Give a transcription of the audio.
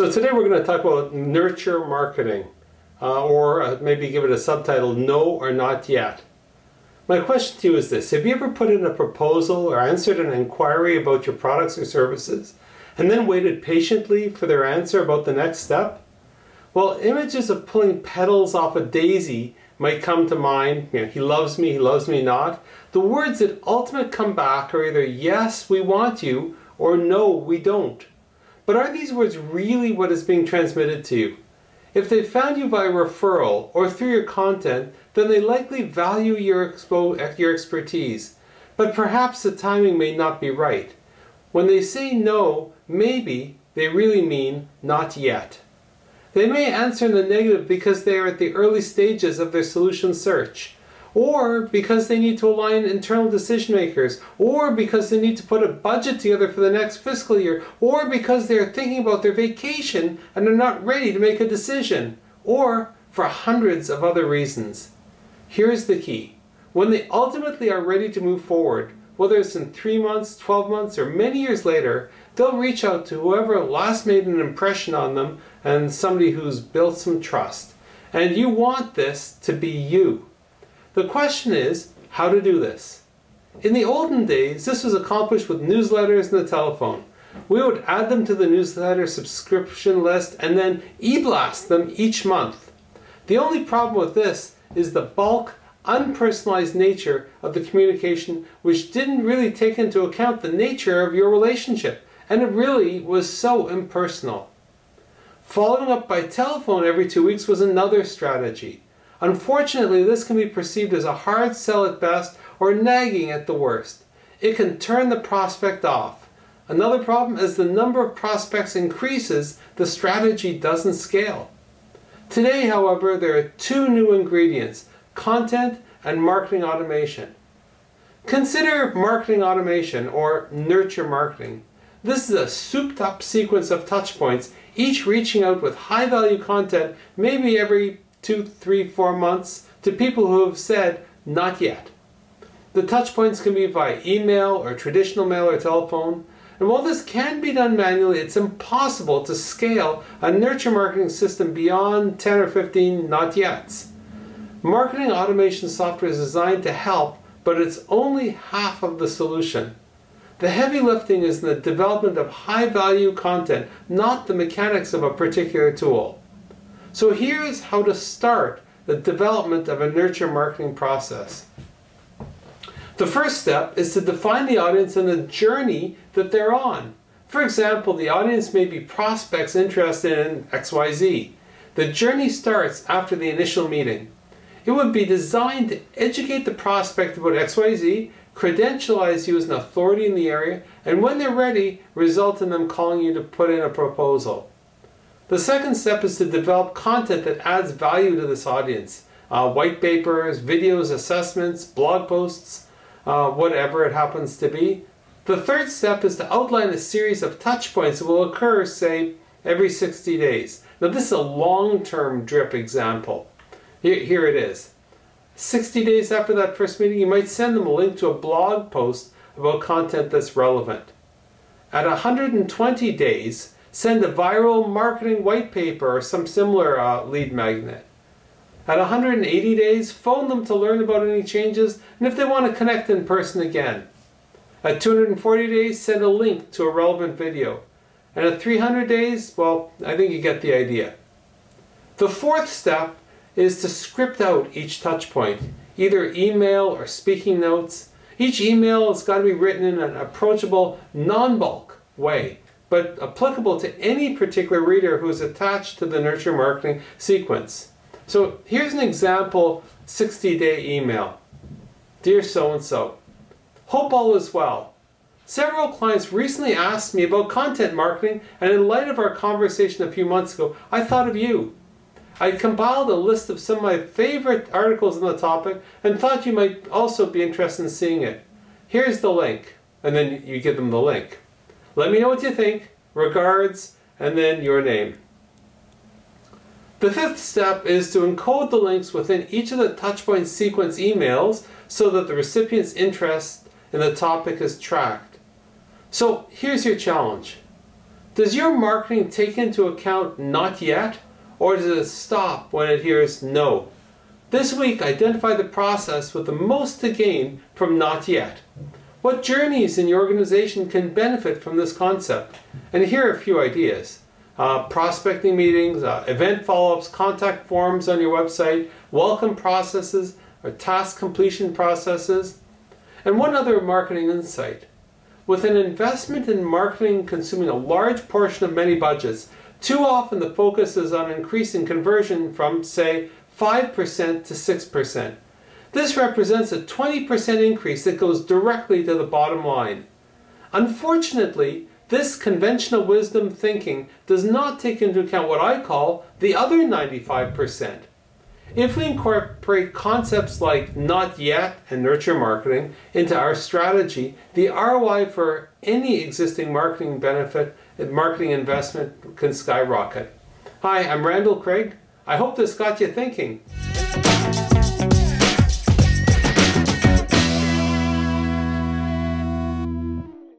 So today we're going to talk about nurture marketing, or maybe give it a subtitle, No or Not Yet. My question to you is this: have you ever put in a proposal or answered an inquiry about your products or services, and then waited patiently for their answer about the next step? Well, images of pulling petals off a daisy might come to mind. You know, he loves me not. The words that ultimately come back are either yes, we want you, or no, we don't. But are these words really what is being transmitted to you? If they found you by referral or through your content, then they likely value your expertise. But perhaps the timing may not be right. When they say no, maybe, they really mean not yet. They may answer in the negative because they are at the early stages of their solution search, or because they need to align internal decision makers, or because they need to put a budget together for the next fiscal year, or because they are thinking about their vacation and are not ready to make a decision, or for hundreds of other reasons. Here's the key. When they ultimately are ready to move forward, whether it's in 3 months, 12 months, or many years later, they'll reach out to whoever last made an impression on them and somebody who's built some trust. And you want this to be you. The question is how to do this. In the olden days, this was accomplished with newsletters and the telephone. We would add them to the newsletter subscription list and then e-blast them each month. The only problem with this is the bulk, unpersonalized nature of the communication, which didn't really take into account the nature of your relationship, and it really was so impersonal. Following up by telephone every 2 weeks was another strategy. Unfortunately, this can be perceived as a hard sell at best or nagging at the worst. It can turn the prospect off. Another problem is the number of prospects increases, the strategy doesn't scale. Today, however, there are two new ingredients: content and marketing automation. Consider marketing automation, or nurture marketing. This is a souped-up sequence of touchpoints, each reaching out with high-value content maybe every 2, 3, 4 months to people who have said not yet. The touchpoints can be via email or traditional mail or telephone. And while this can be done manually, it's impossible to scale a nurture marketing system beyond 10 or 15 not yets. Marketing automation software is designed to help, but it's only half of the solution. The heavy lifting is in the development of high-value content, not the mechanics of a particular tool. So here's how to start the development of a nurture marketing process. The first step is to define the audience and the journey that they're on. For example, the audience may be prospects interested in XYZ. The journey starts after the initial meeting. It would be designed to educate the prospect about XYZ, credentialize you as an authority in the area, and when they're ready, result in them calling you to put in a proposal. The second step is to develop content that adds value to this audience. White papers, videos, assessments, blog posts, whatever it happens to be. The third step is to outline a series of touch points that will occur, say, every 60 days. Now, this is a long-term drip example. Here it is. 60 days after that first meeting, you might send them a link to a blog post about content that's relevant. At 120 days, send a viral marketing white paper or some similar lead magnet. At 180 days, phone them to learn about any changes and if they want to connect in person again. At 240 days, send a link to a relevant video. And at 300 days, well, I think you get the idea. The fourth step is to script out each touch point, either email or speaking notes. Each email has got to be written in an approachable, non-bulk way, but applicable to any particular reader who is attached to the nurture marketing sequence. So here's an example 60-day email. Dear so-and-so, hope all is well. Several clients recently asked me about content marketing, and in light of our conversation a few months ago, I thought of you. I compiled a list of some of my favorite articles on the topic and thought you might also be interested in seeing it. Here's the link. And then you give them the link. Let me know what you think. Regards, and then your name. The fifth step is to encode the links within each of the touchpoint sequence emails so that the recipient's interest in the topic is tracked. So here's your challenge. Does your marketing take into account not yet, or does it stop when it hears no? This week, identify the process with the most to gain from not yet. What journeys in your organization can benefit from this concept? And here are a few ideas. Prospecting meetings, event follow-ups, contact forms on your website, welcome processes, or task completion processes. And one other marketing insight. With an investment in marketing consuming a large portion of many budgets, too often the focus is on increasing conversion from, say, 5% to 6%. This represents a 20% increase that goes directly to the bottom line. Unfortunately, this conventional wisdom thinking does not take into account what I call the other 95%. If we incorporate concepts like not yet and nurture marketing into our strategy, the ROI for any existing marketing benefit and marketing investment can skyrocket. Hi, I'm Randall Craig. I hope this got you thinking.